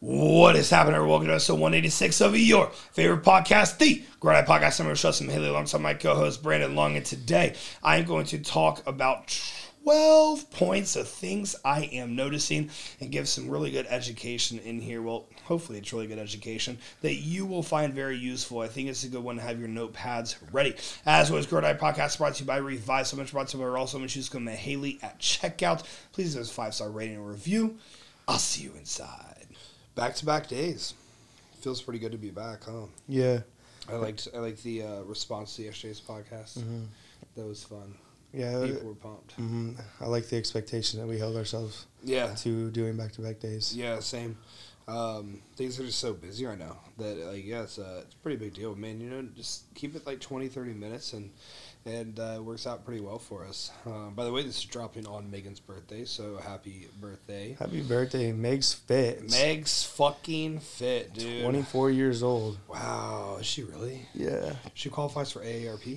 What is happening, everyone? Welcome to episode 186 of your favorite podcast, the Grow or Die Podcast. I'm your host, Mihaly, alongside my co-host, Brandon Long. And today, I am going to talk about 12 points of things I am noticing and give some really good education in here. Well, hopefully it's really good education that you will find very useful. I think it's a good one to have your notepads ready. As always, Grow or Die Podcast brought to you by Revive Supplements, brought to you by RAW Nutrition. Use code Mihaly at checkout. Please give us a 5-star rating and review. I'll see you inside. Back-to-back days. Feels pretty good to be back, huh? Yeah. I liked the response to yesterday's podcast. Mm-hmm. That was fun. Yeah. People were pumped. Mm-hmm. I like the expectation that we held ourselves to doing back-to-back days. Yeah, same. Things are just so busy right now that, it's a pretty big deal. Man, just keep it like 20, 30 minutes and it works out pretty well for us. By the way, this is dropping on Megan's birthday, so happy birthday. Happy birthday. Meg's fit. Meg's fucking fit, dude. 24 years old. Wow. Is she really? Yeah. She qualifies for AARP?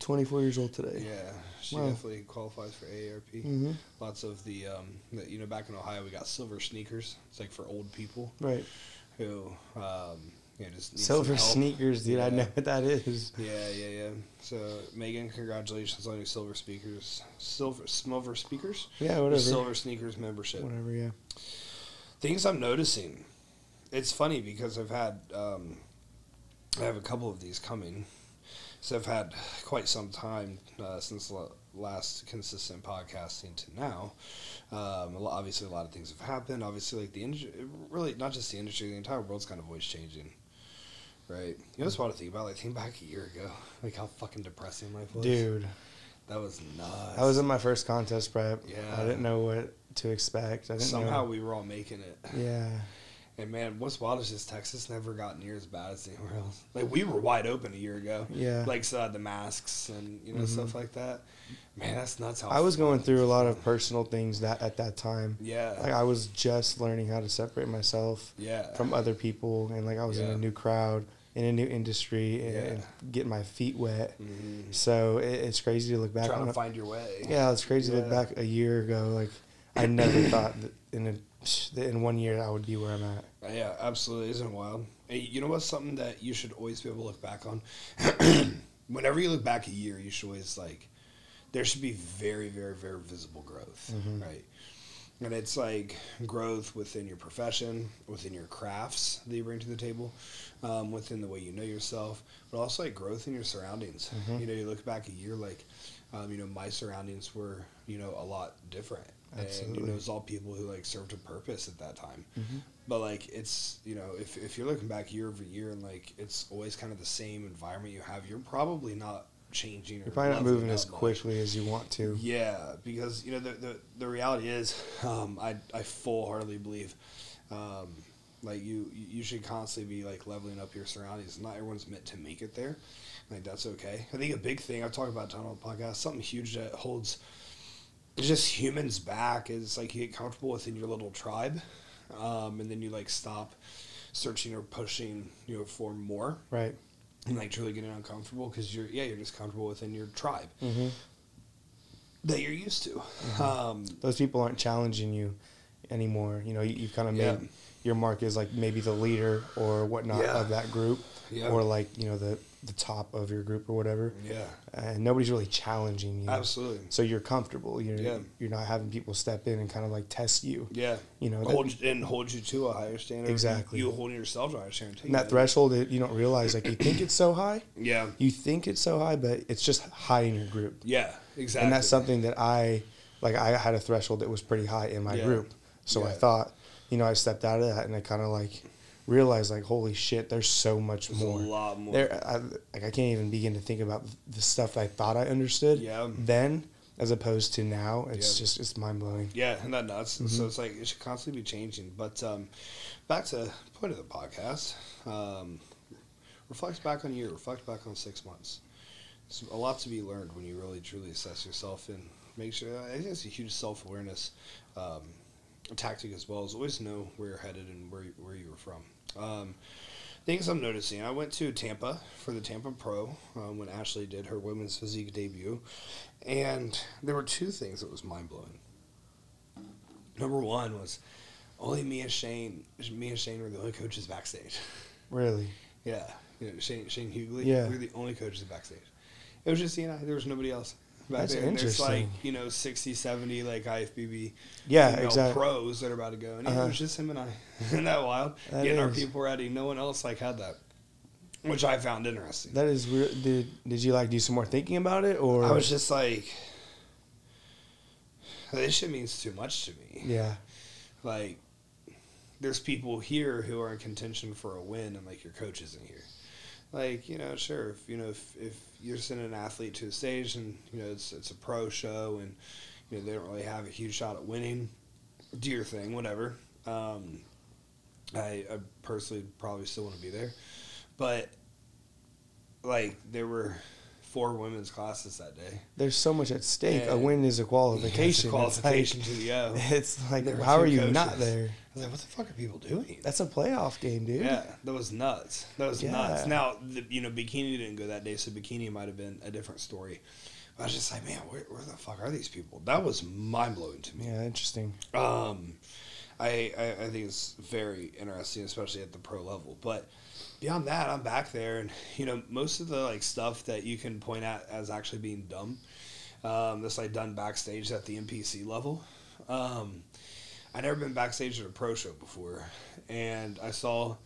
24 years old today. Yeah. She definitely qualifies for AARP. Mm-hmm. Lots of the, back in Ohio, we got silver sneakers. It's like for old people. Right. Who, just silver sneakers, dude. Yeah. I know what that is. Yeah. So, Megan, congratulations on your silver speakers. Yeah, whatever. Your silver sneakers membership. Whatever, yeah. Things I'm noticing. It's funny because I've had, I have a couple of these coming. So I've had quite some time since last consistent podcasting to now. Obviously, a lot of things have happened. Obviously, like the industry, really not just the industry, the entire world's kind of always changing. Right. You know what's wild to think about? Like, think back a year ago. Like, how fucking depressing life was. Dude. That was nuts. I was in my first contest prep. Yeah. I didn't know what to expect. Somehow we were all making it. Yeah. And, man, what's wild is just Texas never got near as bad as anywhere else. Like, we were wide open a year ago. Yeah. Like, so the masks and, stuff like that. Man, that's nuts. I was going through a lot of personal things at that time. Yeah. Like, I was just learning how to separate myself from other people. And, like, I was in a new crowd, in a new industry, and getting my feet wet. Mm-hmm. So it's crazy to look back. Trying to find your way. Yeah, it's crazy to look back a year ago. Like, I never thought that in 1 year I would be where I'm at. Yeah, absolutely. Isn't it wild? Hey, you know what's something that you should always be able to look back on? Whenever you look back a year, you should always, like, there should be very, very, very visible growth, right? And it's, like, growth within your profession, within your crafts that you bring to the table, within the way you know yourself, but also, like, growth in your surroundings. Mm-hmm. You look back a year, like, my surroundings were, a lot different. Absolutely. And it was all people who, like, served a purpose at that time. Mm-hmm. But, like, it's, if you're looking back year over year and, like, it's always kind of the same environment you have, you're probably not changing. You're probably not moving as quickly as you want to. Yeah, because, the reality is, I full-heartedly believe, like, you should constantly be, like, leveling up your surroundings. Not everyone's meant to make it there. Like, that's okay. I think a big thing, I've talked about it on the podcast, something huge that holds... It's just humans back. It's like you get comfortable within your little tribe, and then you, like, stop searching or pushing, for more. Right. And, like, truly getting uncomfortable because you're just comfortable within your tribe that you're used to. Mm-hmm. Those people aren't challenging you anymore. You've kind of made your mark as, like, maybe the leader or whatnot of that group, or, like, the top of your group or whatever. Yeah. And nobody's really challenging you. Absolutely. So you're comfortable. You're not having people step in and kind of, like, test you. Yeah. Hold you to a higher standard. Exactly. You hold yourself to a higher standard. And that threshold, you don't realize, like, you think it's so high. Yeah. You think it's so high, but it's just high in your group. Yeah, exactly. And that's something that I had a threshold that was pretty high in my group. So I thought, I stepped out of that and I kind of, like, realize, like, holy shit, there's so much more. There's a lot more. I can't even begin to think about the stuff I thought I understood then as opposed to now. It's just, it's mind-blowing. Yeah, and that nuts. Mm-hmm. So it's like, it should constantly be changing. But back to the point of the podcast, reflect back on a year, reflect back on 6 months. It's a lot to be learned when you really, truly assess yourself and make sure. I think it's a huge self-awareness tactic as well, is always know where you're headed and where you were from. Things I'm noticing. I went to Tampa for the Tampa Pro when Ashley did her women's physique debut, and there were two things that was mind-blowing. Number one was Only me and Shane were the only coaches backstage. Really? Yeah. You know, Shane Hughley. Yeah. We were the only coaches backstage. It was just, you know, there was nobody else back That's there. And interesting. There's, like, you know, 60, 70, like, IFBB exactly. pros that are about to go. And it was just him and I. Isn't that wild? That Getting is. Our people ready. No one else, like, had that. Which I found interesting. That is weird. Did you, like, do some more thinking about it? Or I was just like, this shit means too much to me. Yeah. Like, there's people here who are in contention for a win, and, like, your coach isn't here. Like, you know, sure, if you're sending an athlete to a stage and, you know, it's a pro show and, you know, they don't really have a huge shot at winning, do your thing, whatever. I personally probably still want to be there. But, like, there were 4 women's classes that day. There's so much at stake. And a win is a qualification. Yeah, it's a qualification to the O. It's like, how are you coaches. Not there? I was like, what the fuck are people doing? That's a playoff game, dude. Yeah, that was nuts. Now, you know, Bikini didn't go that day, so Bikini might have been a different story. But I was just like, man, where the fuck are these people? That was mind-blowing to me. Yeah, interesting. I think it's very interesting, especially at the pro level. But beyond that, I'm back there, and, you know, most of the, like, stuff that you can point at as actually being dumb, that's, like, done backstage at the NPC level. I'd never been backstage at a pro show before, and I saw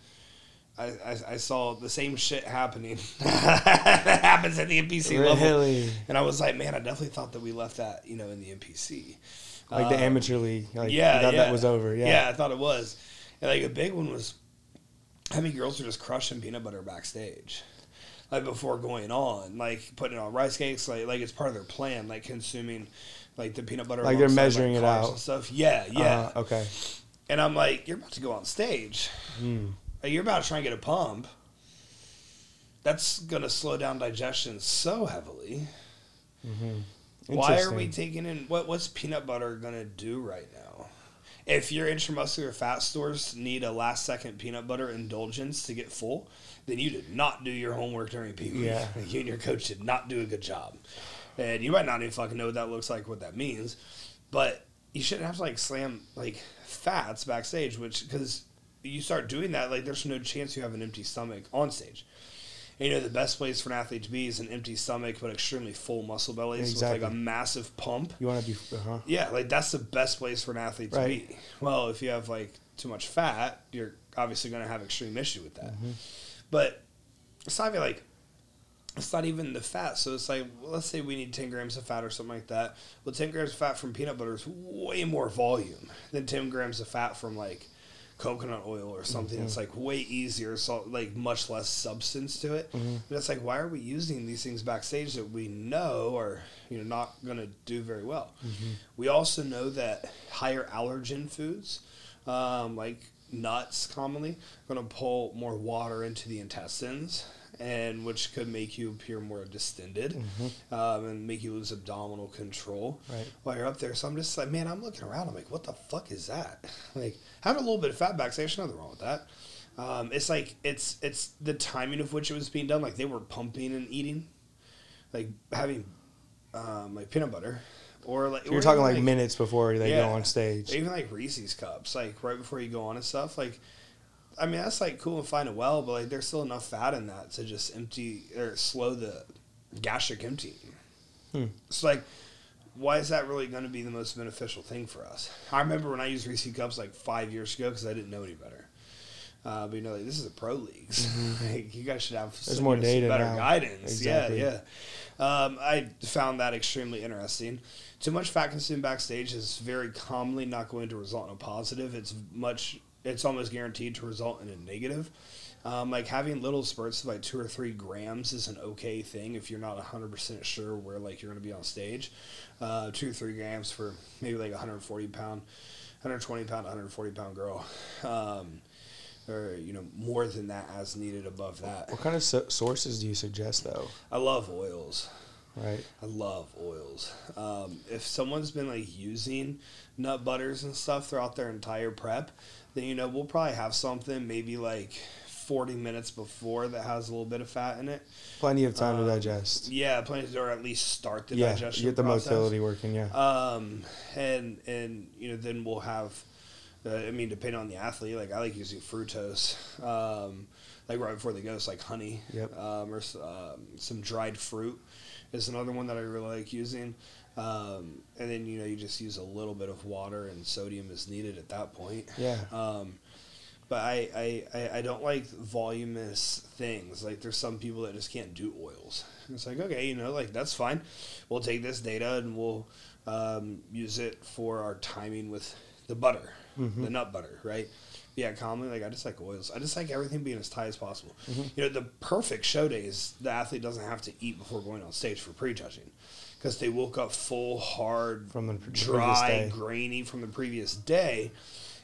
the same shit happening that happens at the NPC level. And I was like, man, I definitely thought that we left that, you know, in the NPC. Like the amateur league. Like, yeah, I thought that was over. Yeah. Yeah, I thought it was. And, like, a big one was how many girls were just crushing peanut butter backstage, like, before going on, like, putting it on rice cakes, like it's part of their plan, like, consuming, like, the peanut butter. Like, they're measuring it out. And stuff. Yeah, yeah. Okay. And I'm like, you're about to go on stage. Mm. Like, you're about to try and get a pump. That's going to slow down digestion so heavily. Mm-hmm. Why are we taking in what's peanut butter going to do right now? If your intramuscular fat stores need a last-second peanut butter indulgence to get full, then you did not do your homework during PB. Yeah. You and your coach did not do a good job. And you might not even fucking know what that looks like, what that means. But you shouldn't have to, like, slam, like, fats backstage, which, because you start doing that, like, there's no chance you have an empty stomach on stage. You know, the best place for an athlete to be is an empty stomach but extremely full muscle bellies with, like, a massive pump. You want to be... Uh-huh. Yeah, like, that's the best place for an athlete to be. Well, if you have, like, too much fat, you're obviously going to have extreme issue with that. Mm-hmm. But it's not even, like... It's not even the fat. So it's like, well, let's say we need 10 grams of fat or something like that. Well, 10 grams of fat from peanut butter is way more volume than 10 grams of fat from, like... coconut oil or something. Mm-hmm. It's like way easier, so, like, much less substance to it. Mm-hmm. And it's like, why are we using these things backstage that we know are, you know, not going to do very well? Mm-hmm. We also know that higher allergen foods, like nuts commonly, are going to pull more water into the intestines, and which could make you appear more distended, mm-hmm. And make you lose abdominal control while you're up there. So I'm just like, man, I'm looking around. I'm like, what the fuck is that? Like, having a little bit of fat backstage, nothing wrong with that. It's like, it's the timing of which it was being done. Like, they were pumping and eating, like, having, like, peanut butter. Or, like, so you're talking, like, minutes before they go on stage. Even, like, Reese's Cups, like, right before you go on and stuff, like, I mean, that's, like, cool and fine and well, but, like, there's still enough fat in that to just empty or slow the gastric emptying. Hmm. So, like, why is that really going to be the most beneficial thing for us? I remember when I used Reese's Cups, like, 5 years ago because I didn't know any better. But, you know, like, this is a pro league. Mm-hmm. Like, you guys should have some more data, better guidance. Exactly. Yeah, yeah. I found that extremely interesting. Too much fat consumed backstage is very commonly not going to result in a positive. It's almost guaranteed to result in a negative. Like, having little spurts of, like, 2 or 3 grams is an okay thing if you're not 100% sure where, like, you're going to be on stage. 2 or 3 grams for maybe, like, 140-pound, 120-pound, 140-pound girl. Or, you know, more than that as needed above that. What kind of sources do you suggest, though? I love oils. Right. I love oils. If someone's been, like, using nut butters and stuff throughout their entire prep, then, you know, we'll probably have something maybe, like, 40 minutes before that has a little bit of fat in it. Plenty of time to digest. Yeah, plenty, or at least start the digestion process. Yeah, get the motility working, yeah. And, you know, then we'll have I mean, depending on the athlete, like I like using fructose, like right before the ghost, like honey, yep. Some dried fruit is another one that I really like using. And then, you know, you just use a little bit of water and sodium is needed at that point. Yeah. But I don't like voluminous things. Like, there's some people that just can't do oils. It's like, okay, you know, like, that's fine. We'll take this data and we'll use it for our timing with the butter, mm-hmm. the nut butter, right? Yeah, commonly, like, I just like oils. I just like everything being as tight as possible. Mm-hmm. You know, the perfect show day is the athlete doesn't have to eat before going on stage for pre-judging, because they woke up full, hard, from the dry, grainy from the previous day.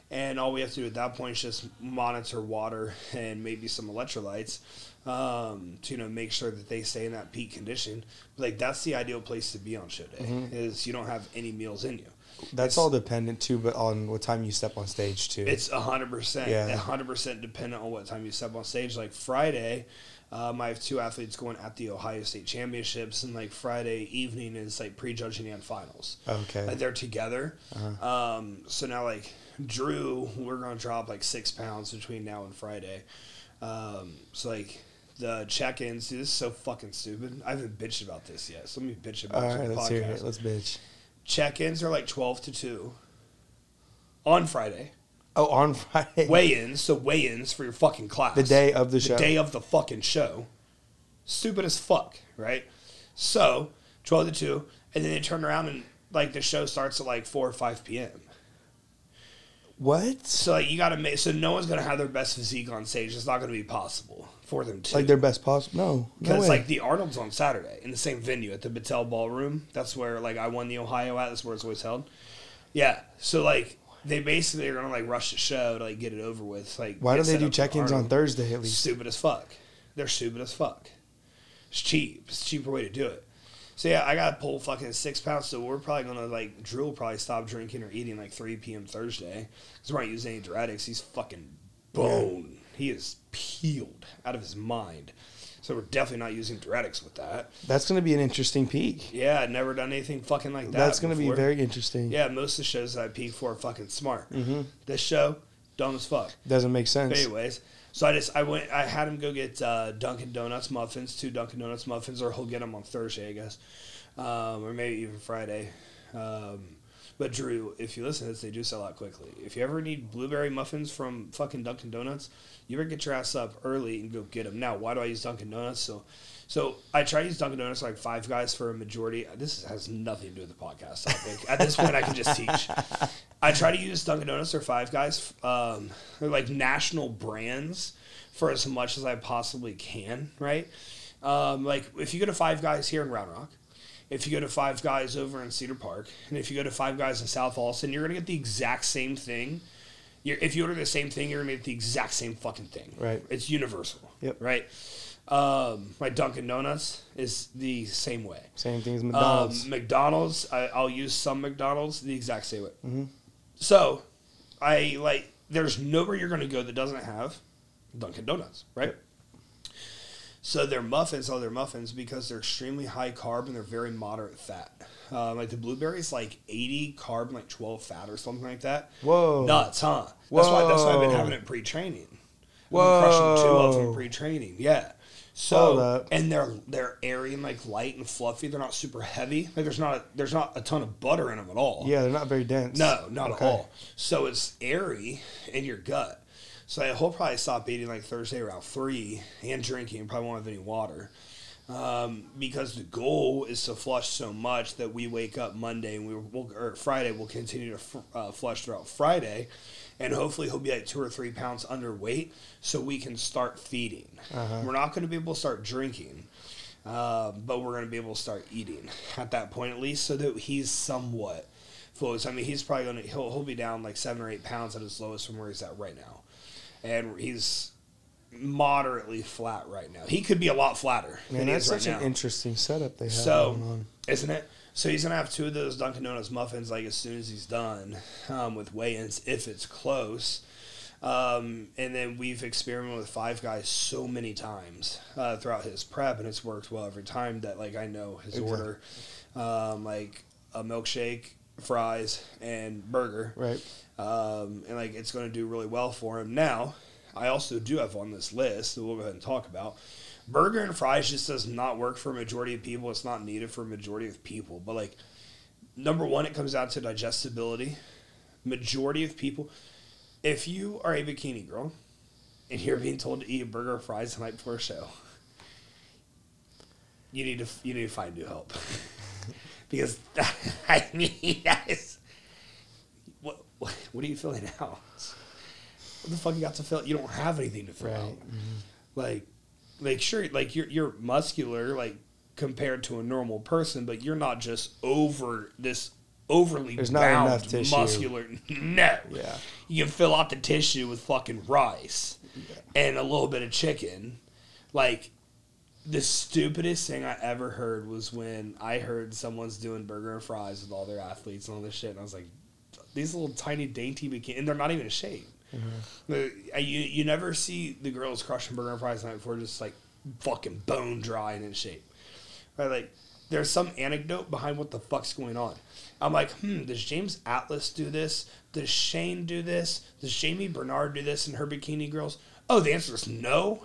And all we have to do at that point is just monitor water and maybe some electrolytes to, you know, make sure that they stay in that peak condition. But, like, that's the ideal place to be on show day, mm-hmm. is you don't have any meals in you. That's all dependent, too, but on what time you step on stage, too. It's 100%. Yeah. 100% dependent on what time you step on stage. Like, Friday, I have two athletes going at the Ohio State Championships, and, like, Friday evening is, like, pre-judging and finals. Okay. Like, they're together. Uh-huh. So now, like, Drew, we're going to drop like 6 pounds between now and Friday. So, like, the check-ins, dude, this is so fucking stupid. I haven't bitched about this yet, so let me bitch about it. All right, let's hear it. Let's bitch. Check-ins are like 12 to 2 on Friday. Oh, on Friday. Weigh-ins, so weigh-ins for your fucking class. The day of the show. The day of the fucking show. Stupid as fuck, right? So, 12 to 2, and then they turn around and, like, the show starts at like 4 or 5 p.m. What? So, like, you gotta make, so no one's gonna have their best physique on stage. It's not gonna be possible for them to. Like, their best possible? No. Because, like, the Arnold's on Saturday in the same venue at the Battelle Ballroom. That's where, like, I won the Ohio at. That's where it's always held. Yeah. So, like, they basically are gonna, like, rush the show to, like, get it over with. Like, why do they do check-ins on Thursday at least? Stupid as fuck. They're stupid as fuck. It's cheap. It's a cheaper way to do it. So, yeah, I got to pull fucking 6 pounds, so we're probably going to, like, Drew will probably stop drinking or eating, like, 3 p.m. Thursday. Because we're not using any diuretics. He's fucking bone. Yeah. He is peeled out of his mind. So, we're definitely not using diuretics with that. That's going to be an interesting peak. Yeah, I've never done anything fucking like that. That's going to be very interesting. Yeah, most of the shows that I peak for are fucking smart. Mm-hmm. This show, dumb as fuck. Doesn't make sense. But anyways. So I had him go get Dunkin' Donuts muffins, 2 Dunkin' Donuts muffins, or he'll get them on Thursday, I guess, or maybe even Friday. But Drew, if you listen to this, they do sell out quickly. If you ever need blueberry muffins from fucking Dunkin' Donuts, you better get your ass up early and go get them. Now, why do I use Dunkin' Donuts? So I try to use Dunkin' Donuts like Five Guys for a majority. This has nothing to do with the podcast, I think. At this point, I can just teach. I try to use Dunkin' Donuts or Five Guys, like national brands, for as much as I possibly can, right? Like, if you go to Five Guys here in Round Rock, if you go to Five Guys over in Cedar Park, and if you go to Five Guys in South Austin, you're going to get the exact same thing. If you order the same thing, you're going to get the exact same fucking thing. Right. It's universal. Yep. Right? My Dunkin' Donuts is the same way. Same thing as McDonald's. McDonald's, I'll use some McDonald's the exact same way. Mm-hmm. So, there's nowhere you're going to go that doesn't have Dunkin' Donuts, right? Yep. So their muffins, all their muffins, because they're extremely high carb and they're very moderate fat. Like the blueberries, like 80 carb, and like 12 fat or something like that. Whoa, nuts, huh? Whoa. That's why I've been having it pre-training. Whoa, crushing 2 of them pre-training. Yeah. So and they're airy and like light and fluffy. They're not super heavy. Like there's not a ton of butter in them at all. Yeah, they're not very dense. No, not at all. So it's airy in your gut. So he'll probably stop eating like Thursday around 3 and drinking. Probably won't have any water because the goal is to flush so much that we wake up Monday and Friday. We'll continue to flush throughout Friday, and hopefully he'll be like 2 or 3 pounds underweight so we can start feeding. Uh-huh. We're not going to be able to start drinking, but we're going to be able to start eating at that point at least, so that he's somewhat full. I mean, he's probably going to he'll be down like 7 or 8 pounds at his lowest from where he's at right now. And he's moderately flat right now. He could be a lot flatter. Man, that's such an interesting setup they have going on, isn't it? So he's gonna have 2 of those Dunkin' Donuts muffins like as soon as he's done with weigh-ins, if it's close. And then we've experimented with Five Guys so many times throughout his prep, and it's worked well every time. That like I know his order, like a milkshake fries and burger. Right. And like it's going to do really well for him. Now, I also do have on this list that we'll go ahead and talk about. Burger and fries just does not work for a majority of people. It's not needed for a majority of people. But like, number one, it comes down to digestibility. Majority of people, if you are a bikini girl and you're being told to eat a burger or fries the night before a show, you need to find new help. Because that, I mean, that is what are you filling out? What the fuck you got to fill? You don't have anything to fill out. Mm-hmm. Like sure, like you're muscular, like compared to a normal person, but you're not just over this overly there's bound, not enough tissue. Muscular. No. Yeah. You can fill out the tissue with fucking rice and a little bit of chicken. Like, the stupidest thing I ever heard was when I heard someone's doing burger and fries with all their athletes and all this shit, and I was like, these little tiny dainty bikinis, and they're not even ashamed. Mm-hmm. You never see the girls crushing burger and fries the night before, just like fucking bone dry and in shape. Right, like, there's some anecdote behind what the fuck's going on. I'm like, does James Atlas do this? Does Shane do this? Does Jamie Bernard do this in her bikini girls? Oh, the answer is no.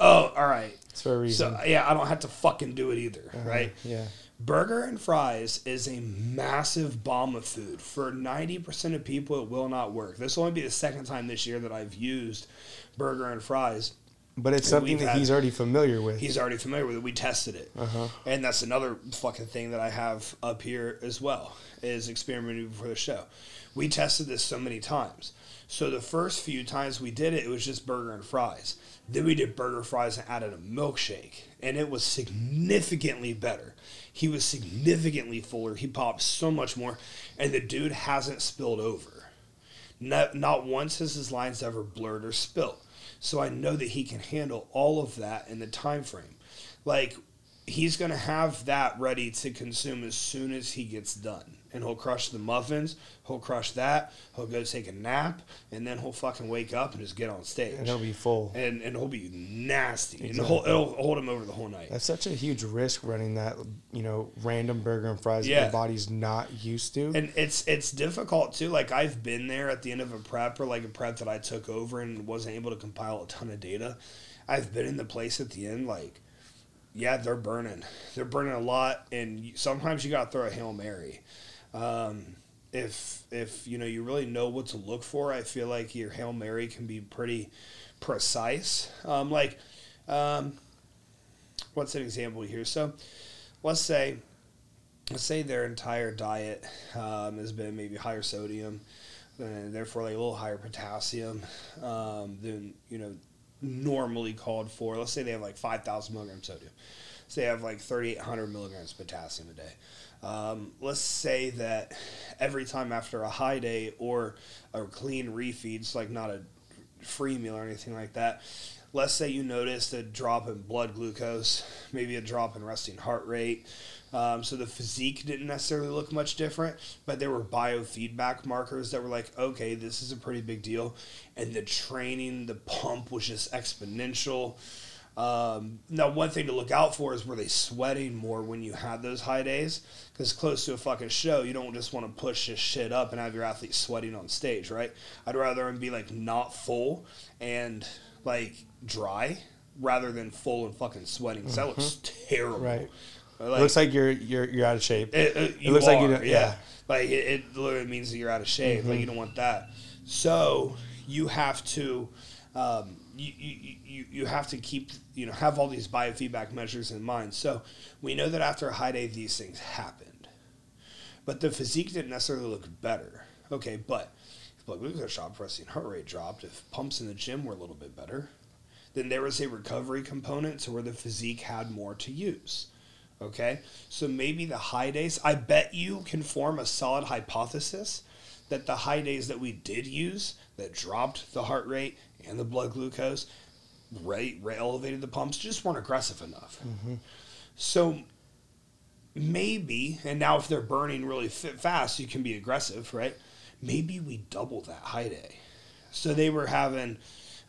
Oh, all right. It's for a reason. So, yeah, I don't have to fucking do it either, right? Yeah. Burger and fries is a massive bomb of food. For 90% of people, it will not work. This will only be the second time this year that I've used burger and fries. But it's something that he's already familiar with. He's already familiar with it. We tested it. Uh-huh. And that's another fucking thing that I have up here as well, is experimenting before the show. We tested this so many times. So the first few times we did it, it was just burger and fries. Then we did burger fries and added a milkshake. And it was significantly better. He was significantly fuller. He popped so much more. And the dude hasn't spilled over. Not once has his lines ever blurred or spilled. So I know that he can handle all of that in the time frame. Like, he's going to have that ready to consume as soon as he gets done. And he'll crush the muffins, he'll crush that, he'll go take a nap, and then he'll fucking wake up and just get on stage. And he'll be full. And he'll be nasty. Exactly. And it'll hold him over the whole night. That's such a huge risk running that, you know, random burger and fries that your body's not used to. And it's difficult, too. Like, I've been there at the end of a prep, or like a prep that I took over and wasn't able to compile a ton of data. I've been in the place at the end, like, yeah, they're burning. They're burning a lot, and sometimes you got to throw a Hail Mary. If you know, you really know what to look for, I feel like your Hail Mary can be pretty precise. What's an example here? So let's say their entire diet, has been maybe higher sodium and therefore like a little higher potassium, than, you know, normally called for. Let's say they have like 5,000 milligrams sodium. So they have like 3,800 milligrams potassium a day. Let's say that every time after a high day or a clean refeed, so like not a free meal or anything like that, let's say you notice a drop in blood glucose, maybe a drop in resting heart rate. So the physique didn't necessarily look much different, but there were biofeedback markers that were like, okay, this is a pretty big deal. And the training, the pump was just exponential. Now, one thing to look out for is, were they sweating more when you had those high days? Because close to a fucking show, you don't just want to push this shit up and have your athletes sweating on stage, right? I'd rather them be, like, not full and, like, dry rather than full and fucking sweating. Because that looks terrible. Right. Like, it looks like you're out of shape. It looks like you don't, yeah. Like, it literally means that you're out of shape. Mm-hmm. Like, you don't want that. So, you have to... You have to keep, you know, have all these biofeedback measures in mind. So we know that after a high day, these things happened. But the physique didn't necessarily look better. Okay, but if blood glucose dropped, resting heart rate dropped, if pumps in the gym were a little bit better, then there was a recovery component to where the physique had more to use. Okay, so maybe the high days, I bet you can form a solid hypothesis that the high days that we did use that dropped the heart rate and the blood glucose, elevated the pumps, just weren't aggressive enough. Mm-hmm. So maybe, and now if they're burning really fast, you can be aggressive, right? Maybe we double that high day. So they were having,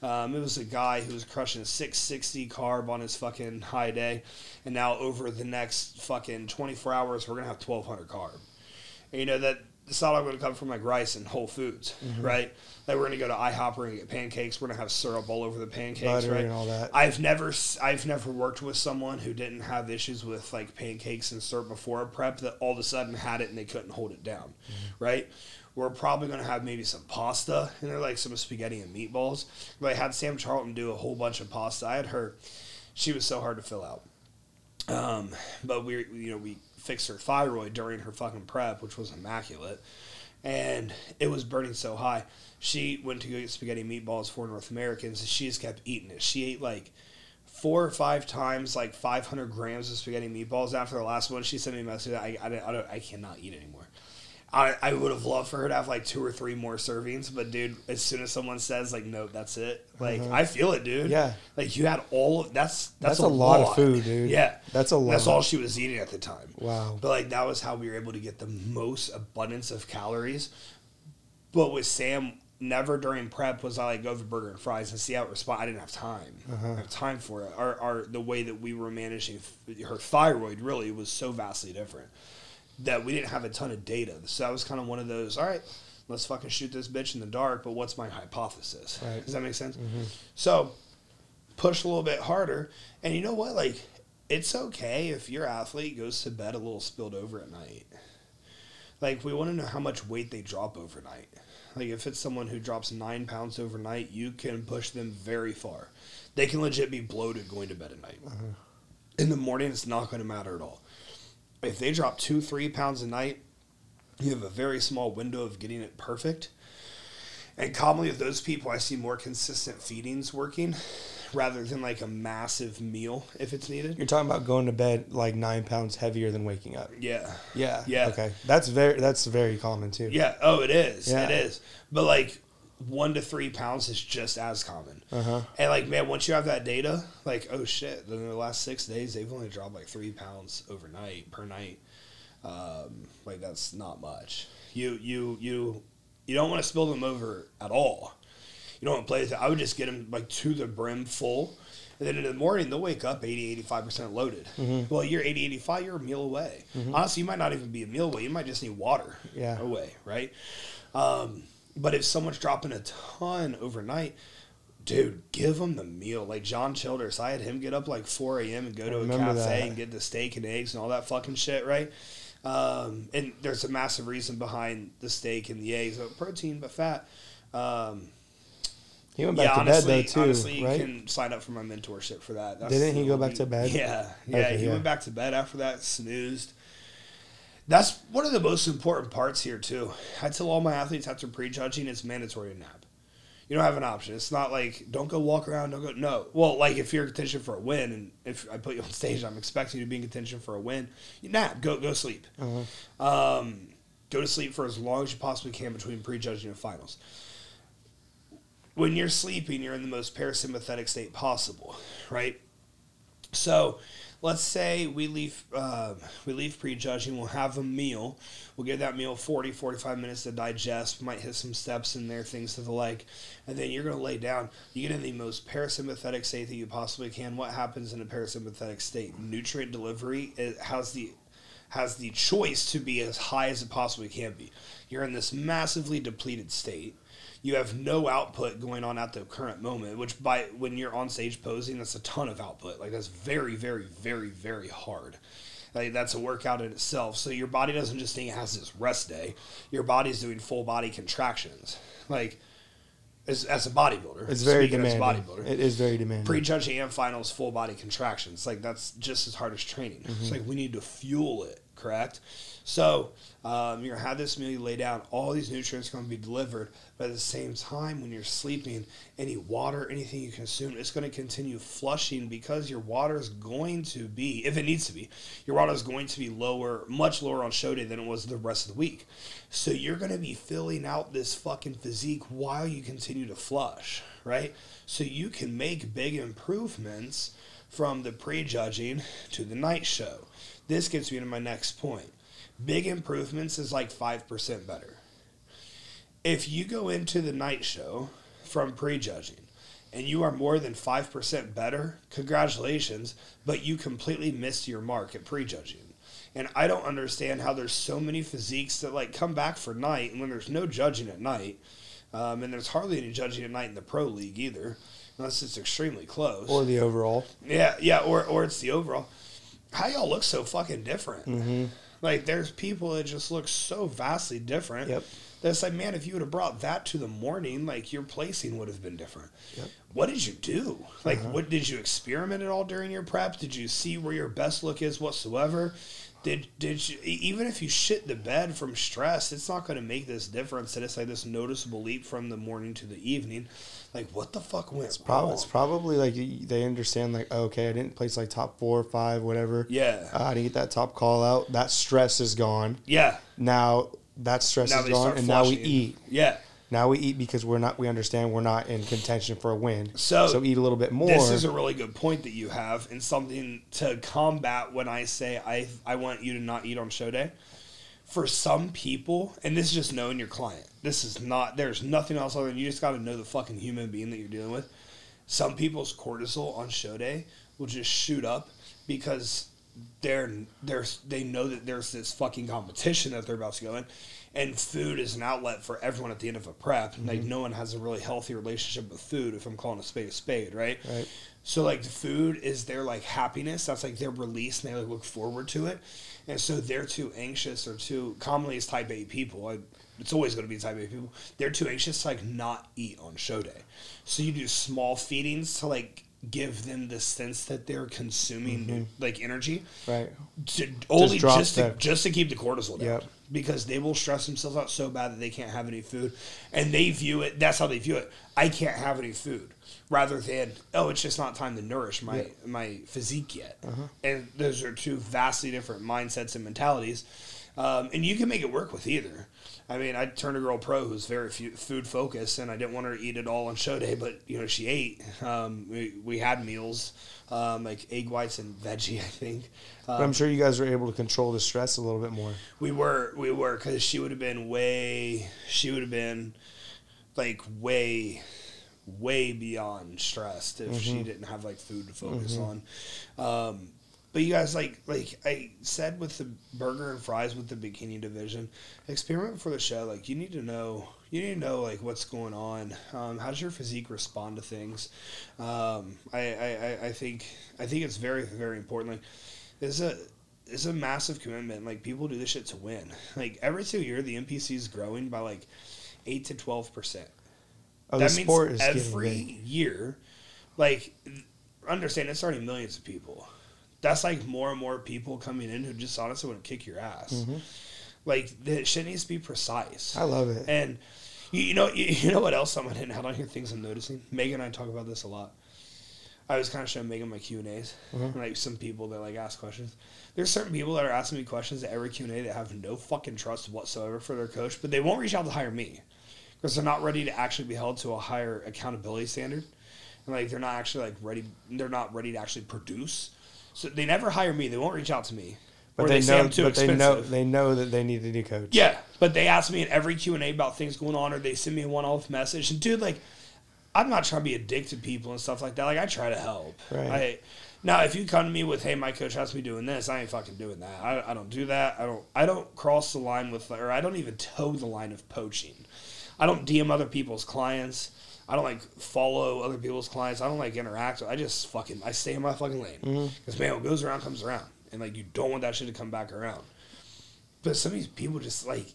it was a guy who was crushing 660 carb on his fucking high day, and now over the next fucking 24 hours, we're going to have 1,200 carb. And you know that it's not all going to come from like rice and Whole Foods, mm-hmm. right? Like we're going to go to IHOP, we're going to get pancakes, we're going to have syrup all over the pancakes, butter, right? And all that. I've never worked with someone who didn't have issues with like pancakes and syrup before a prep that all of a sudden had it and they couldn't hold it down, mm-hmm. right? We're probably going to have maybe some pasta and they're like some spaghetti and meatballs. But I had Sam Charlton do a whole bunch of pasta. I had her, she was so hard to fill out. But we fixed her thyroid during her fucking prep, which was immaculate, and it was burning so high. She went to go get spaghetti and meatballs for North Americans, and she just kept eating it. She ate like 4 or 5 times, like 500 grams of spaghetti and meatballs. After the last one, she sent me a message that I cannot eat anymore. I would have loved for her to have like 2 or 3 more servings, but dude, as soon as someone says like, no, that's it. Like mm-hmm. I feel it, dude. Yeah. Like you had all of that's a lot of food, dude. Yeah. That's a lot. That's all she was eating at the time. Wow. But like, that was how we were able to get the most abundance of calories. But with Sam, never during prep was I like, go for burger and fries and see how it responds. I didn't have time. Uh-huh. I didn't have time for it. The way that we were managing her thyroid really was so vastly different that we didn't have a ton of data. So that was kind of one of those, all right, let's fucking shoot this bitch in the dark, but what's my hypothesis? Right. Does that make sense? Mm-hmm. So push a little bit harder. And you know what? Like, it's okay if your athlete goes to bed a little spilled over at night. Like, we want to know how much weight they drop overnight. Like, if it's someone who drops 9 pounds overnight, you can push them very far. They can legit be bloated going to bed at night. Uh-huh. In the morning, it's not going to matter at all. If they drop 2-3 pounds a night, you have a very small window of getting it perfect. And commonly with those people, I see more consistent feedings working rather than like a massive meal if it's needed. You're talking about going to bed like 9 pounds heavier than waking up. Yeah. Yeah. Yeah. Okay. That's very common too. Yeah. Oh, it is. Yeah. It is. But like 1 to 3 pounds is just as common. Uh-huh. And like, man, once you have that data, like, oh shit, then in the last 6 days, they've only dropped like 3 pounds overnight per night. Like that's not much. You don't want to spill them over at all. You don't want to play with it. I would just get them like to the brim full. And then in the morning, they'll wake up 80, 85% loaded. Mm-hmm. Well, you're 80, 85, you're a meal away. Mm-hmm. Honestly, you might not even be a meal away. You might just need water away. Right. But if someone's dropping a ton overnight, dude, give them the meal. Like John Childress, I had him get up like 4 a.m. and go to a cafe and get the steak and eggs and all that fucking shit, right? And there's a massive reason behind the steak and the eggs. Protein, but fat. He went back to bed, though, too, honestly, right? You can sign up for my mentorship for that. Didn't he go back to bed? Yeah. Yeah, okay, he went back to bed after that, snoozed. That's one of the most important parts here, too. I tell all my athletes after prejudging, it's mandatory to nap. You don't have an option. It's not like, don't go walk around, don't go, no. Well, like, if you're in contention for a win, and if I put you on stage, I'm expecting you to be in contention for a win, you nap, go sleep. Uh-huh. Go to sleep for as long as you possibly can between prejudging and finals. When you're sleeping, you're in the most parasympathetic state possible, right? So let's say we leave prejudging, we'll have a meal, we'll give that meal 40, 45 minutes to digest, we might hit some steps in there, things to the like, and then you're going to lay down. You get in the most parasympathetic state that you possibly can. What happens in a parasympathetic state? Nutrient delivery has the choice to be as high as it possibly can be. You're in this massively depleted state. You have no output going on at the current moment, which when you're on stage posing, that's a ton of output. Like that's very, very, very, very hard. Like that's a workout in itself. So your body doesn't just think it has this rest day. Your body's doing full body contractions. Like as a bodybuilder, it's very demanding. It is very demanding. Prejudging and finals, full body contractions. Like that's just as hard as training. Mm-hmm. It's like we need to fuel it. Correct? So you're going to have this meal, you lay down, all these nutrients are going to be delivered, but at the same time, when you're sleeping, any water, anything you consume, it's going to continue flushing because your water is going to be, if it needs to be, your water is going to be lower, much lower on show day than it was the rest of the week. So you're going to be filling out this fucking physique while you continue to flush, right? So you can make big improvements from the prejudging to the night show. This gets me to my next point. Big improvements is like 5% better. If you go into the night show from prejudging and you are more than 5% better, congratulations, but you completely missed your mark at prejudging. And I don't understand how there's so many physiques that, like, come back for night, and when there's no judging at night, and there's hardly any judging at night in the pro league either, unless it's extremely close. Or the overall. Yeah, or it's the overall. How y'all look so fucking different? Mm-hmm. Like, there's people that just look so vastly different. Yep. That's like, man, if you would have brought that to the morning, like, your placing would have been different. Yep. What did you do? Like, what did you experiment at all during your prep? Did you see where your best look is whatsoever? Did you, even if you shit the bed from stress, it's not going to make this difference that it's like this noticeable leap from the morning to the evening. Like, what the fuck went wrong? It's probably like they understand, like, okay, I didn't place like top 4 or 5, whatever. Yeah. I didn't get that top call out. That stress is gone. Yeah. Now that stress is gone, and now we eat. Yeah. Now we eat because we understand we're not in contention for a win. So eat a little bit more. This is a really good point that you have, and something to combat when I say I want you to not eat on show day. For some people, and this is just knowing your client. This is not, there's nothing else other than you just got to know the fucking human being that you're dealing with. Some people's cortisol on show day will just shoot up because they know that there's this fucking competition that they're about to go in. And food is an outlet for everyone at the end of a prep. Mm-hmm. Like, no one has a really healthy relationship with food, if I'm calling a spade, right? Right. So, like, the food is their, like, happiness. That's, like, their release, and they, like, look forward to it. And so they're too anxious or too... Commonly, it's type A people. It's always going to be type A people. They're too anxious to, like, not eat on show day. So you do small feedings to, like... give them the sense that they're consuming like energy, right? Just to keep the cortisol down, because they will stress themselves out so bad that they can't have any food, and they view it. That's how they view it. I can't have any food, rather than it's just not time to nourish my physique yet. Uh-huh. And those are two vastly different mindsets and mentalities, and you can make it work with either. I mean, I turned a girl pro who's very food focused, and I didn't want her to eat it all on show day, but, you know, she ate. We had meals, like egg whites and veggie, I think. But I'm sure you guys were able to control the stress a little bit more. We were, because she would have been way beyond stressed if she didn't have, like, food to focus on. But you guys, like I said with the burger and fries with the bikini division, experiment for the show. Like, you need to know like what's going on. How does your physique respond to things? I think it's very, very important. Like, it's a massive commitment. Like, people do this shit to win. Like, every 2 years, the NPC is growing by like 8 to 12%. That means sport is every year. Like, understand it's already millions of people. That's, like, more and more people coming in who just honestly want to kick your ass. Mm-hmm. Like, that shit needs to be precise. I love it. And you know what else someone didn't have on here, things I'm noticing? Megan and I talk about this a lot. I was kind of showing Megan my Q&As. Mm-hmm. Like, some people that, like, ask questions. There's certain people that are asking me questions at every Q&A that have no fucking trust whatsoever for their coach, but they won't reach out to hire me because they're not ready to actually be held to a higher accountability standard. And, like, they're not actually, like, ready. They're not ready to actually produce. So they never hire me. They won't reach out to me. But they know. They know that they need a new coach. Yeah, but they ask me in every Q&A about things going on, or they send me a one-off message. And dude, like, I'm not trying to be a dick to people and stuff like that. Like, I try to help. Right. Now, if you come to me with, hey, my coach has me doing this, I ain't fucking doing that. I don't do that. I don't cross the line with, or I don't even toe the line of poaching. I don't DM other people's clients. I don't, like, follow other people's clients. I don't, like, interact. I just fucking, I stay in my fucking lane. Because, man, what goes around comes around. And, like, you don't want that shit to come back around. But some of these people just, like,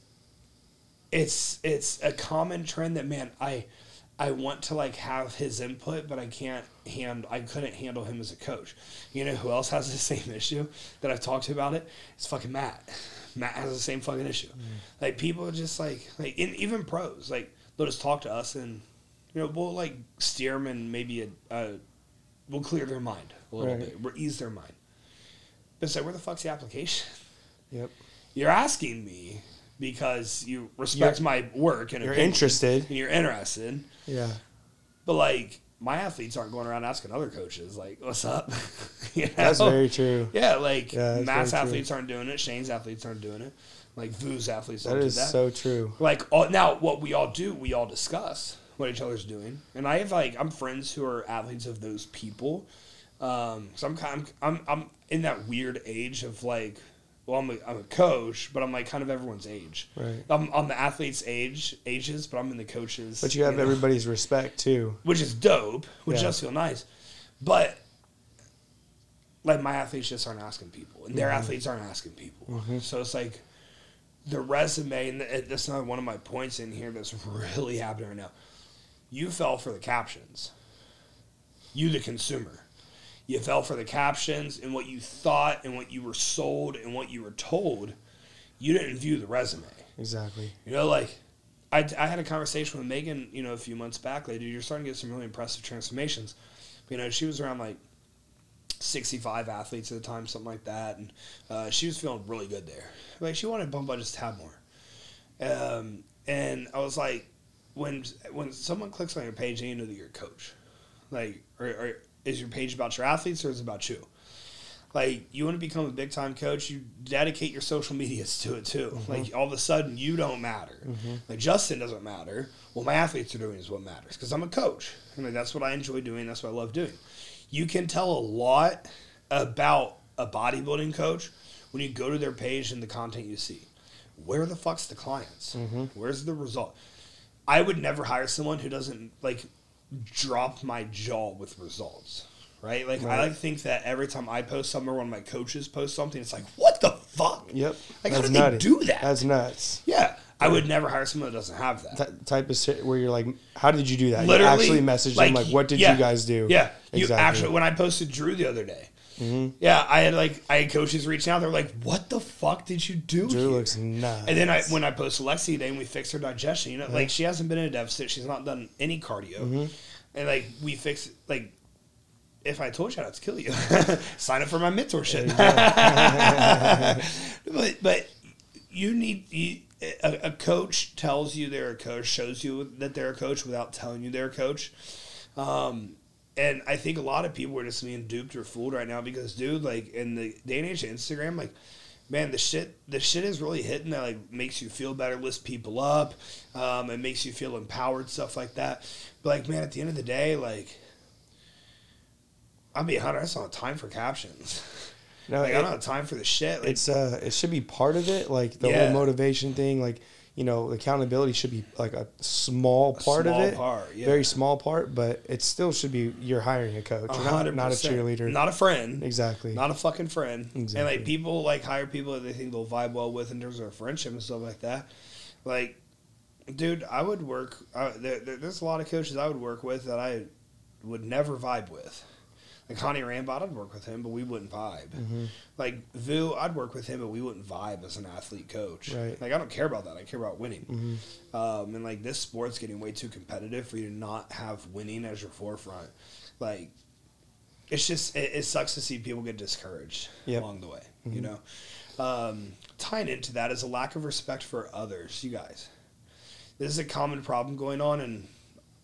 it's a common trend that, man, I want to, like, have his input, but I couldn't handle him as a coach. You know who else has the same issue that I've talked to about it? It's fucking Matt. Matt has the same fucking issue. Like, people are just, like, and even pros, like, they'll just talk to us and... You know, we'll, like, steer them and maybe we'll clear their mind a little bit. We'll ease their mind. But it's like, where the fuck's the application? Yep. You're asking me because you respect my work. And you're interested. And you're interested. Yeah. But, like, my athletes aren't going around asking other coaches, like, what's up? You know? That's very true. Yeah, like, Matt's athletes aren't doing it. Shane's athletes aren't doing it. Like, Vu's athletes don't do that. That is so true. Like, now, what we all do, we all discuss what each other's doing, and I have, like, I'm friends who are athletes of those people, so I'm in that weird age of, like, well, I'm a coach, but I'm like kind of everyone's age. Right. I'm the athlete's ages, but I'm in the coaches. But you have everybody's respect too, which is dope. Which does feel nice, but like my athletes just aren't asking people, and their athletes aren't asking people. Mm-hmm. So it's like the resume, and that's not one of my points in here. That's really happening right now. You fell for the captions. You, the consumer. You fell for the captions and what you thought and what you were sold and what you were told. You didn't view the resume. Exactly. You know, like, I had a conversation with Megan, you know, a few months back. Like, dude, you're starting to get some really impressive transformations. But, you know, she was around, like, 65 athletes at the time, something like that. And she was feeling really good there. Like, she wanted Bumba just to have more. And I was like, when someone clicks on your page, you know that you're a coach. Like, or is your page about your athletes or is it about you? Like, you want to become a big-time coach, you dedicate your social medias to it, too. Mm-hmm. Like, all of a sudden, you don't matter. Mm-hmm. Like, Justin doesn't matter. Well, my athletes are doing is what matters because I'm a coach. I mean, that's what I enjoy doing. That's what I love doing. You can tell a lot about a bodybuilding coach when you go to their page and the content you see. Where the fuck's the clients? Mm-hmm. Where's the result? I would never hire someone who doesn't, like, drop my jaw with results, right? Like, right. I like think that every time I post something or one of my coaches posts something, it's like, what the fuck? Yep. Like, how did they do that? That's nuts. Yeah. I would never hire someone that doesn't have that. That type of shit where you're like, how did you do that? Literally, you actually messaged like, them like, what did you guys do? Yeah. Exactly. You actually, when I posted Drew the other day, yeah, I had coaches reach out. They're like, what the fuck did you do? Drew looks nuts. And then when I posted Lexi today and we fixed her digestion, you know, like she hasn't been in a deficit. She's not done any cardio. Mm-hmm. And like we fixed, like if I told you I'd have to kill you, sign up for my mentorship. But you need, a coach tells you they're a coach, shows you that they're a coach without telling you they're a coach. And I think a lot of people are just being duped or fooled right now because, dude, like, in the day and age of Instagram, like, man, the shit is really hitting that, like, makes you feel better, lifts people up, it makes you feel empowered, stuff like that. But, like, man, at the end of the day, like, I'll be 100, I just don't have time for captions. No, like, I don't have time for the shit. Like, it's, it should be part of it, like, the whole motivation thing, like, you know, accountability should be like a small part, very small part, but it still should be you're hiring a coach, you're not a cheerleader, not a friend, exactly, not a fucking friend, exactly. And like people like hire people that they think they'll vibe well with in terms of friendship and stuff like that. Like, dude, I would work. There's a lot of coaches I would work with that I would never vibe with. Like Connie Rambot, I'd work with him, but we wouldn't vibe. Mm-hmm. Like Vu, I'd work with him, but we wouldn't vibe as an athlete coach. Right. Like I don't care about that. I care about winning. Mm-hmm. And like this sport's getting way too competitive for you to not have winning as your forefront. Like it's just it sucks to see people get discouraged along the way. Mm-hmm. You know, tying into that is a lack of respect for others. You guys, this is a common problem going on in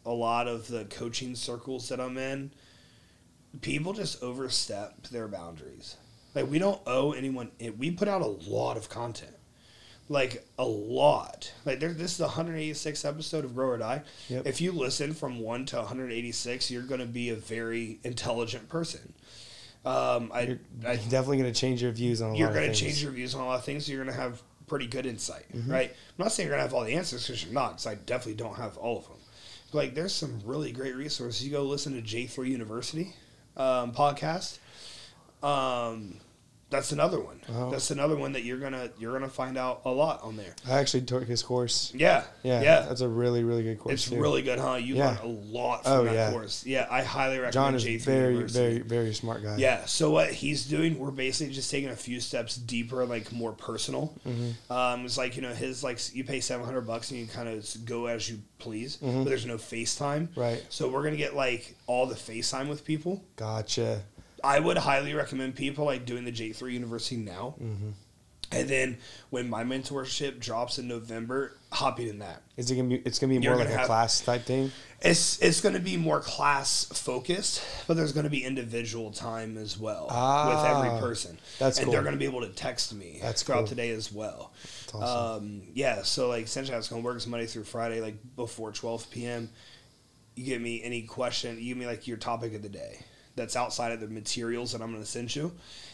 a lot of the coaching circles that I'm in. People just overstep their boundaries. Like, we don't owe anyone. We put out a lot of content. Like, a lot. Like, this is the 186th episode of Grow or Die. Yep. If you listen from 1 to 186, you're going to be a very intelligent person. You're definitely going to change your views on a lot of things. You're going to change your views on a lot of things. So you're going to have pretty good insight, right? I'm not saying you're going to have all the answers because you're not, because I definitely don't have all of them. But, like, there's some really great resources. You go listen to J3 University. Podcast. That's another one. Oh. That's another one that you're gonna find out a lot on there. I actually took his course. Yeah. That's a really, really good course. It's really good, huh? You learn a lot from that course. Yeah, I highly recommend. John is J3 very, University. Very, very smart guy. Yeah. So what he's doing, we're basically just taking a few steps deeper, like more personal. Mm-hmm. It's like, you know, his like you pay $700 and you kind of go as you please, but there's no FaceTime. Right. So we're gonna get like all the FaceTime with people. Gotcha. I would highly recommend people like doing the J3 University now. Mm-hmm. And then when my mentorship drops in November, hop in that. It's gonna be more like a class type thing? It's gonna be more class focused, but there's gonna be individual time as well with every person. That's cool. And they're gonna be able to text me throughout the day as well. That's awesome. So like essentially how it's gonna work is Monday through Friday, like before 12 PM, you give me any question, you give me like your topic of the day. That's outside of the materials that I'm going to send you.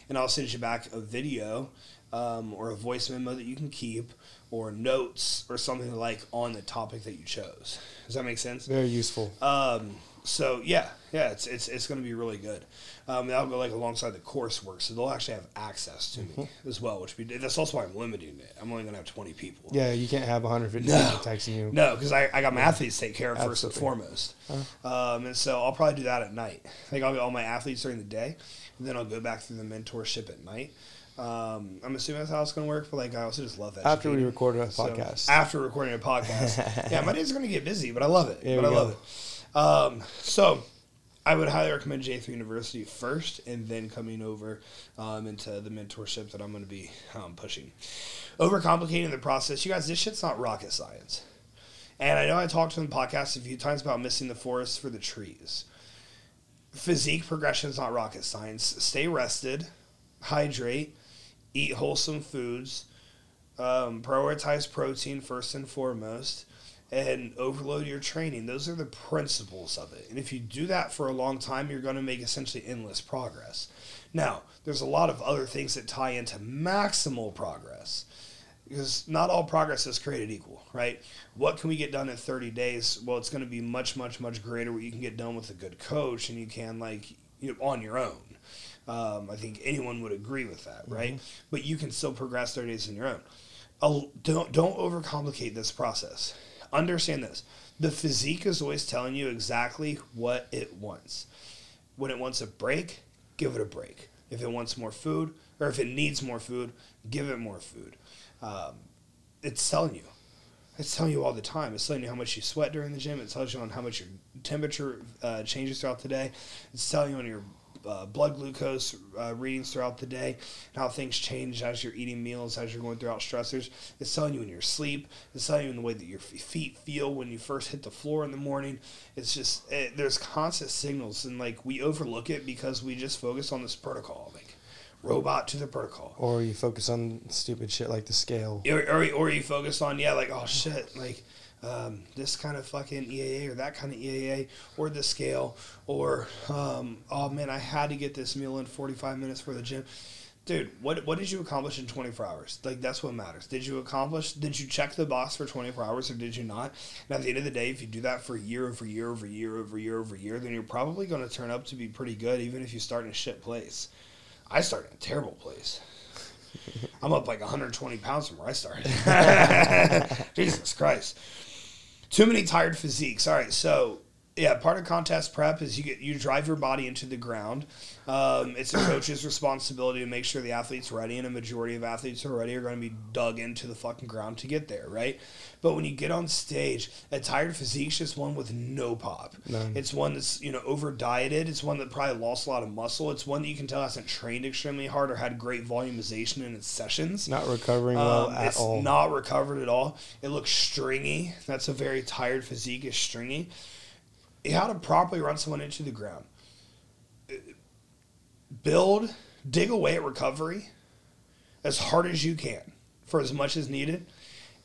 And I'll send you back a video or a voice memo that you can keep, or notes or something like on the topic that you chose. Does that make sense? Very useful. So yeah, it's going to be really good. That'll go like alongside the coursework, so they'll actually have access to me as well. That's also why I'm limiting it. I'm only going to have 20 people. Yeah, you can't have 150 people texting you. No, because I got my athletes to take care of first and foremost. And so I'll probably do that at night. I think I'll get all my athletes during the day, and then I'll go back through the mentorship at night. I'm assuming that's how it's going to work, but I also just love that. After we recorded a podcast. Yeah, my days are going to get busy, but I love it. So I would highly recommend J3 University first, and then coming over into the mentorship that I'm going to be pushing. Overcomplicating the process. You guys, this shit's not rocket science. And I know I talked on the podcast a few times about missing the forest for the trees. Physique progression is not rocket science. Stay rested. Hydrate. Eat wholesome foods. Prioritize protein first and foremost. And overload your training. Those are the principles of it. And if you do that for a long time, you're going to make essentially endless progress. Now, there's a lot of other things that tie into maximal progress, because not all progress is created equal, right? What can we get done in 30 days? Well, it's going to be much, much, much greater what you can get done with a good coach and you can on your own. I think anyone would agree with that, right? Mm-hmm. But you can still progress 30 days on your own. Don't overcomplicate this process. Understand this. The physique is always telling you exactly what it wants. When it wants a break, give it a break. If it wants more food, or if it needs more food, give it more food. It's telling you. It's telling you all the time. It's telling you how much you sweat during the gym. It tells you on how much your temperature changes throughout the day. It's telling you on your blood glucose readings throughout the day, and how things change as you're eating meals, as you're going throughout stressors. It's telling you in your sleep. It's telling you in the way that your feet feel when you first hit the floor in the morning. It's just, there's constant signals, and we overlook it because we just focus on this protocol, robot to the protocol. Or you focus on stupid shit like the scale. Or you focus on, oh shit, this kind of fucking EAA or that kind of EAA or the scale or, oh man, I had to get this meal in 45 minutes for the gym. Dude, what did you accomplish in 24 hours? That's what matters. Did you check the box for 24 hours or did you not? And at the end of the day, if you do that for year over year, then you're probably going to turn up to be pretty good, even if you start in a shit place. I started in a terrible place. I'm up 120 pounds from where I started. Jesus Christ. Too many tired physiques. All right, so, yeah, part of contest prep is you drive your body into the ground. It's the coach's responsibility to make sure the athlete's ready, and a majority of athletes are going to be dug into the fucking ground to get there, right? But when you get on stage, a tired physique is just one with no pop. None. It's one that's, over-dieted. It's one that probably lost a lot of muscle. It's one that you can tell hasn't trained extremely hard or had great volumization in its sessions. Not recovering well at all. It's not recovered at all. It looks stringy. That's a very tired physique, is stringy. How to properly run someone into the ground. Dig away at recovery as hard as you can for as much as needed,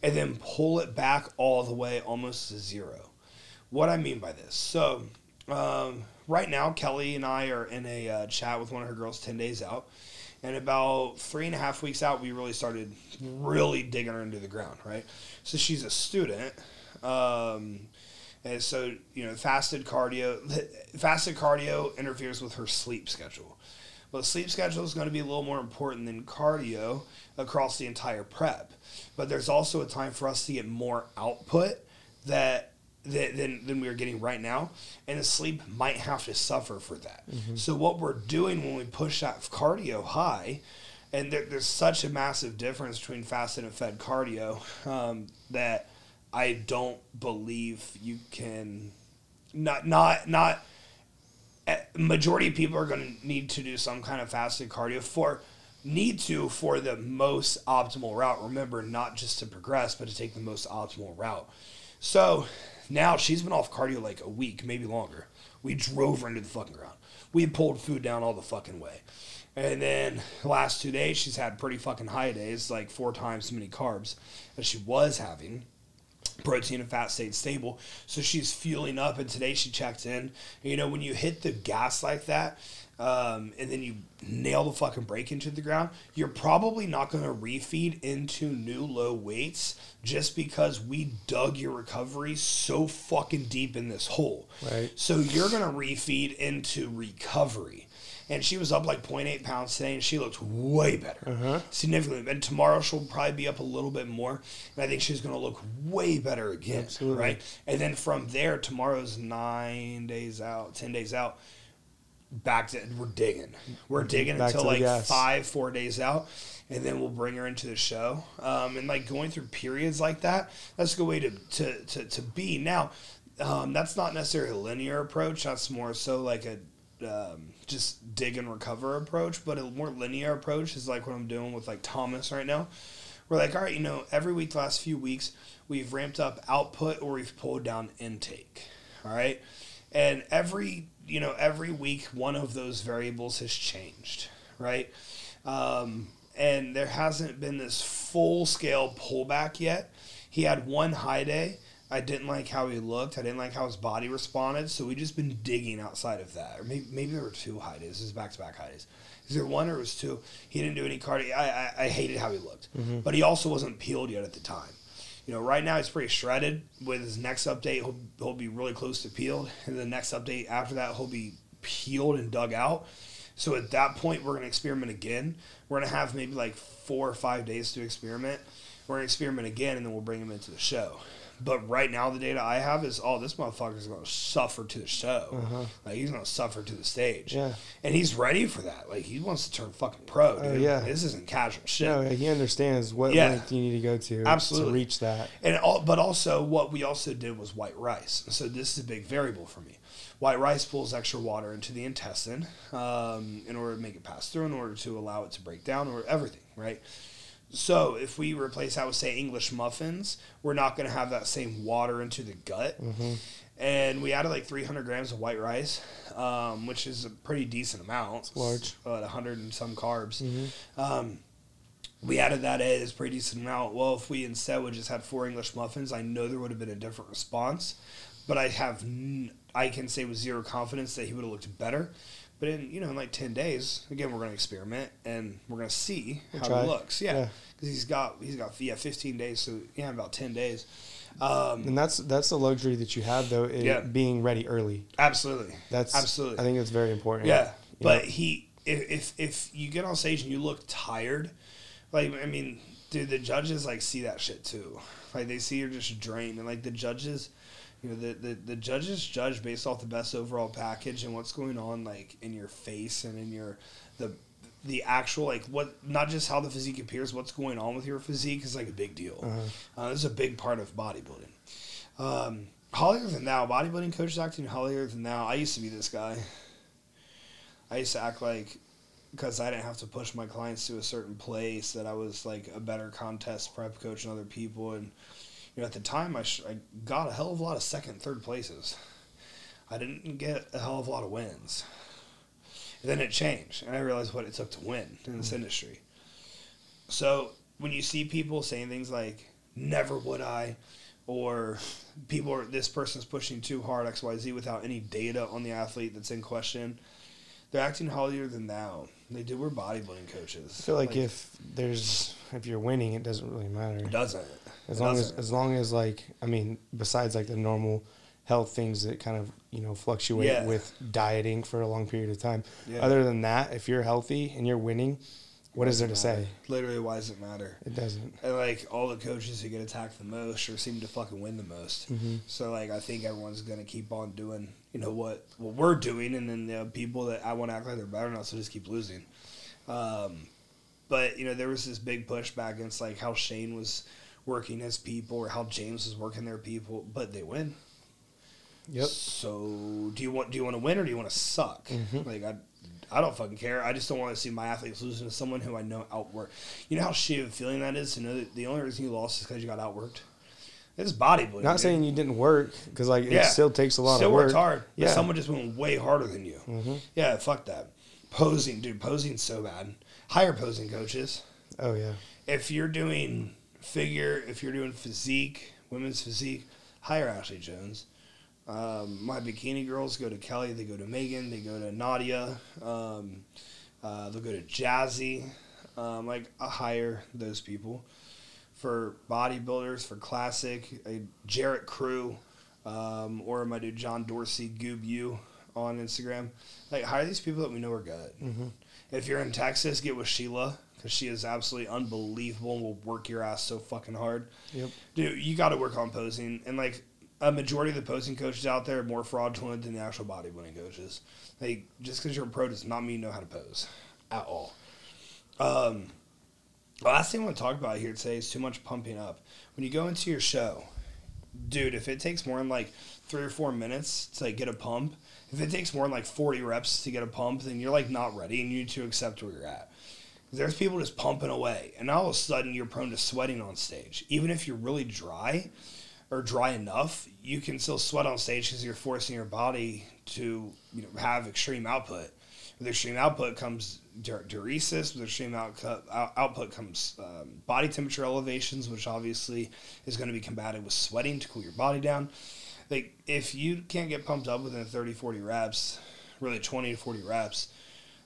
and then pull it back all the way almost to zero. What I mean by this. So right now, Kelly and I are in a chat with one of her girls 10 days out. And about 3.5 weeks out, we really started digging her into the ground, right? So she's a student. And so, fasted cardio interferes with her sleep schedule. Well, the sleep schedule is going to be a little more important than cardio across the entire prep. But there's also a time for us to get more output than we are getting right now. And the sleep might have to suffer for that. Mm-hmm. So what we're doing when we push that cardio high, and there's such a massive difference between fasted and fed cardio that I don't believe you can not majority of people are going to need to do some kind of fasted cardio for the most optimal route. Remember, not just to progress, but to take the most optimal route. So now she's been off cardio a week, maybe longer. We drove her into the fucking ground. We pulled food down all the fucking way. And then the last 2 days, she's had pretty fucking high days, 4 times as many carbs as she was having. protein and fat stayed stable. So she's fueling up, and today she checked in. You know, when you hit the gas like that, and then you nail the fucking brake into the ground, you're probably not going to refeed into new low weights just because we dug your recovery so fucking deep in this hole. Right. So you're going to refeed into recovery. And she was up like 0.8 pounds today, and she looks way better, significantly. And tomorrow she'll probably be up a little bit more, and I think she's going to look way better again, right? And then from there, tomorrow's 9 days out, 10 days out, back to we're digging back until like 4 days out, and then we'll bring her into the show. And like going through periods like that, that's a good way to be. Now, that's not necessarily a linear approach. That's more so like a just dig and recover approach, but a more linear approach is like what I'm doing with like Thomas right now. We're like, all right, you know, every week the last few weeks we've ramped up output or we've pulled down intake, all right? And every week one of those variables has changed, right? And there hasn't been this full-scale pullback yet. He had one high day. I didn't like how he looked. I didn't like how his body responded. So we've just been digging outside of that. Or maybe there were two high days. This is back-to-back high days. Is there one or was two? He didn't do any cardio. I hated how he looked. Mm-hmm. But he also wasn't peeled yet at the time. You know, right now he's pretty shredded. With his next update, he'll be really close to peeled. And the next update after that, he'll be peeled and dug out. So at that point, we're going to experiment again. We're going to have maybe like 4 or 5 days to experiment. We're going to experiment again, and then we'll bring him into the show. But right now, the data I have is, this motherfucker's going to suffer to the show. Uh-huh. Like, he's going to suffer to the stage. Yeah. And he's ready for that. Like, he wants to turn fucking pro, dude. Yeah. This isn't casual shit. No, he understands what length you need to go to to reach that. But also, what we also did was white rice. So this is a big variable for me. White rice pulls extra water into the intestine in order to make it pass through, in order to allow it to break down or everything, right? So if we replace that with, say, English muffins, we're not going to have that same water into the gut. Mm-hmm. And we added like 300 grams of white rice, which is a pretty decent amount. It's large. 100 and some carbs. Mm-hmm. We added that in. It's a pretty decent amount. Well, if we instead would just had 4 English muffins, I know there would have been a different response. But I can say with zero confidence that he would have looked better. But in like 10 days, again, we're going to experiment, and we're going to see how it looks. Yeah, because he's got 15 days, so about 10 days. And that's the luxury that you have, though, being ready early. Absolutely. Absolutely. I think that's very important. Yeah, but if you get on stage and you look tired, like, I mean, dude, the judges, like, see that shit, too. Like, they see you're just drained, and, like, the judges... You know, the judges judge based off the best overall package and what's going on, like, in your face and in your the actual, like, what, not just how the physique appears, what's going on with your physique is, like, a big deal. Uh-huh. This is a big part of bodybuilding. Holier than thou. Bodybuilding coaches acting holier than thou. I used to be this guy. I used to act like, because I didn't have to push my clients to a certain place, that I was, like, a better contest prep coach than other people, and... You know, at the time, I got a hell of a lot of second, third places. I didn't get a hell of a lot of wins. And then it changed, and I realized what it took to win in this industry. So when you see people saying things like, never would I, or this person's pushing too hard, X, Y, Z, without any data on the athlete that's in question, they're acting holier than thou. They do. We're bodybuilding coaches. I feel like if you're winning, it doesn't really matter. It doesn't. As long as like, I mean, besides like the normal health things that kind of, you know, fluctuate with dieting for a long period of time. Yeah. Other than that, if you're healthy and you're winning, what is there to say? Literally, why does it matter? It doesn't. And like all the coaches who get attacked the most or seem to fucking win the most. Mm-hmm. So like, I think everyone's gonna keep on doing, you know, what we're doing, and then the people that I want to act like they're better than us, so just keep losing. But you know, there was this big pushback against like how Shane was working his people or how James was working their people, but they win. Yep. So do you want to win or do you want to suck? Mm-hmm. Like I don't fucking care. I just don't want to see my athletes losing to someone who I know outworked. You know how shitty of feeling that is to know that the only reason you lost is because you got outworked? It's bodybuilding. Not saying you didn't work, because like it still takes a lot of work. Still worked hard. Yeah. But someone just went way harder than you. Mm-hmm. Yeah, fuck that. Posing, dude. Posing's so bad. Hire posing coaches. Oh, yeah. If you're doing physique, women's physique, hire Ashley Jones. My bikini girls go to Kelly, they go to Megan, they go to Nadia, they'll go to Jazzy. I hire those people. For bodybuilders, for classic, Jarrett Crew, or my dude John Dorsey, GoobU on Instagram. Hire these people that we know are good. Mm-hmm. If you're in Texas, get with Sheila, because she is absolutely unbelievable and will work your ass so fucking hard. Yep. Dude, you got to work on posing. And, a majority of the posing coaches out there are more fraudulent than the actual bodybuilding coaches. Just because you're a pro does not mean you know how to pose at all. The last thing I want to talk about here today is too much pumping up. When you go into your show, dude, if it takes more than 3 or 4 minutes to get a pump, if it takes more than 40 reps to get a pump, then you're not ready and you need to accept where you're at. There's people just pumping away, and all of a sudden you're prone to sweating on stage. Even if you're really dry or dry enough, you can still sweat on stage because you're forcing your body to have extreme output. With extreme output comes diuresis. With extreme output comes body temperature elevations, which obviously is going to be combated with sweating to cool your body down. If you can't get pumped up within 30, 40 reps, really 20 to 40 reps,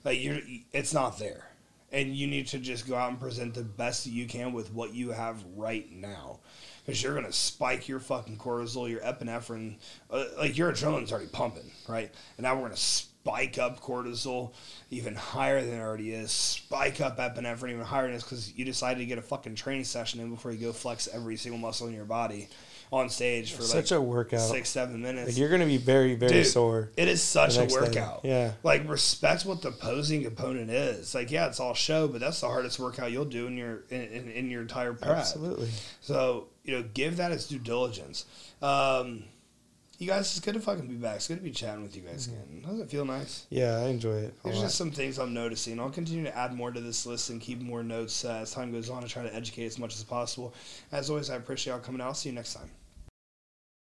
it's not there. And you need to just go out and present the best that you can with what you have right now. Because you're going to spike your fucking cortisol, your epinephrine. Your adrenaline's already pumping, right? And now we're going to spike up cortisol even higher than it already is, spike up epinephrine even higher than it is, because you decided to get a fucking training session in before you go flex every single muscle in your body on stage for such a workout. 6-7 minutes. You're going to be very, very sore. It is such a workout. Day. Yeah. Respect what the posing component is. It's all show, but that's the hardest workout you'll do in your in your entire prep. Absolutely. So, give that its due diligence. You guys, it's good to fucking be back. It's good to be chatting with you guys again. Doesn't it feel nice? Yeah, I enjoy it. There's just some things I'm noticing. I'll continue to add more to this list and keep more notes as time goes on and try to educate as much as possible. As always, I appreciate y'all coming out. I'll see you next time.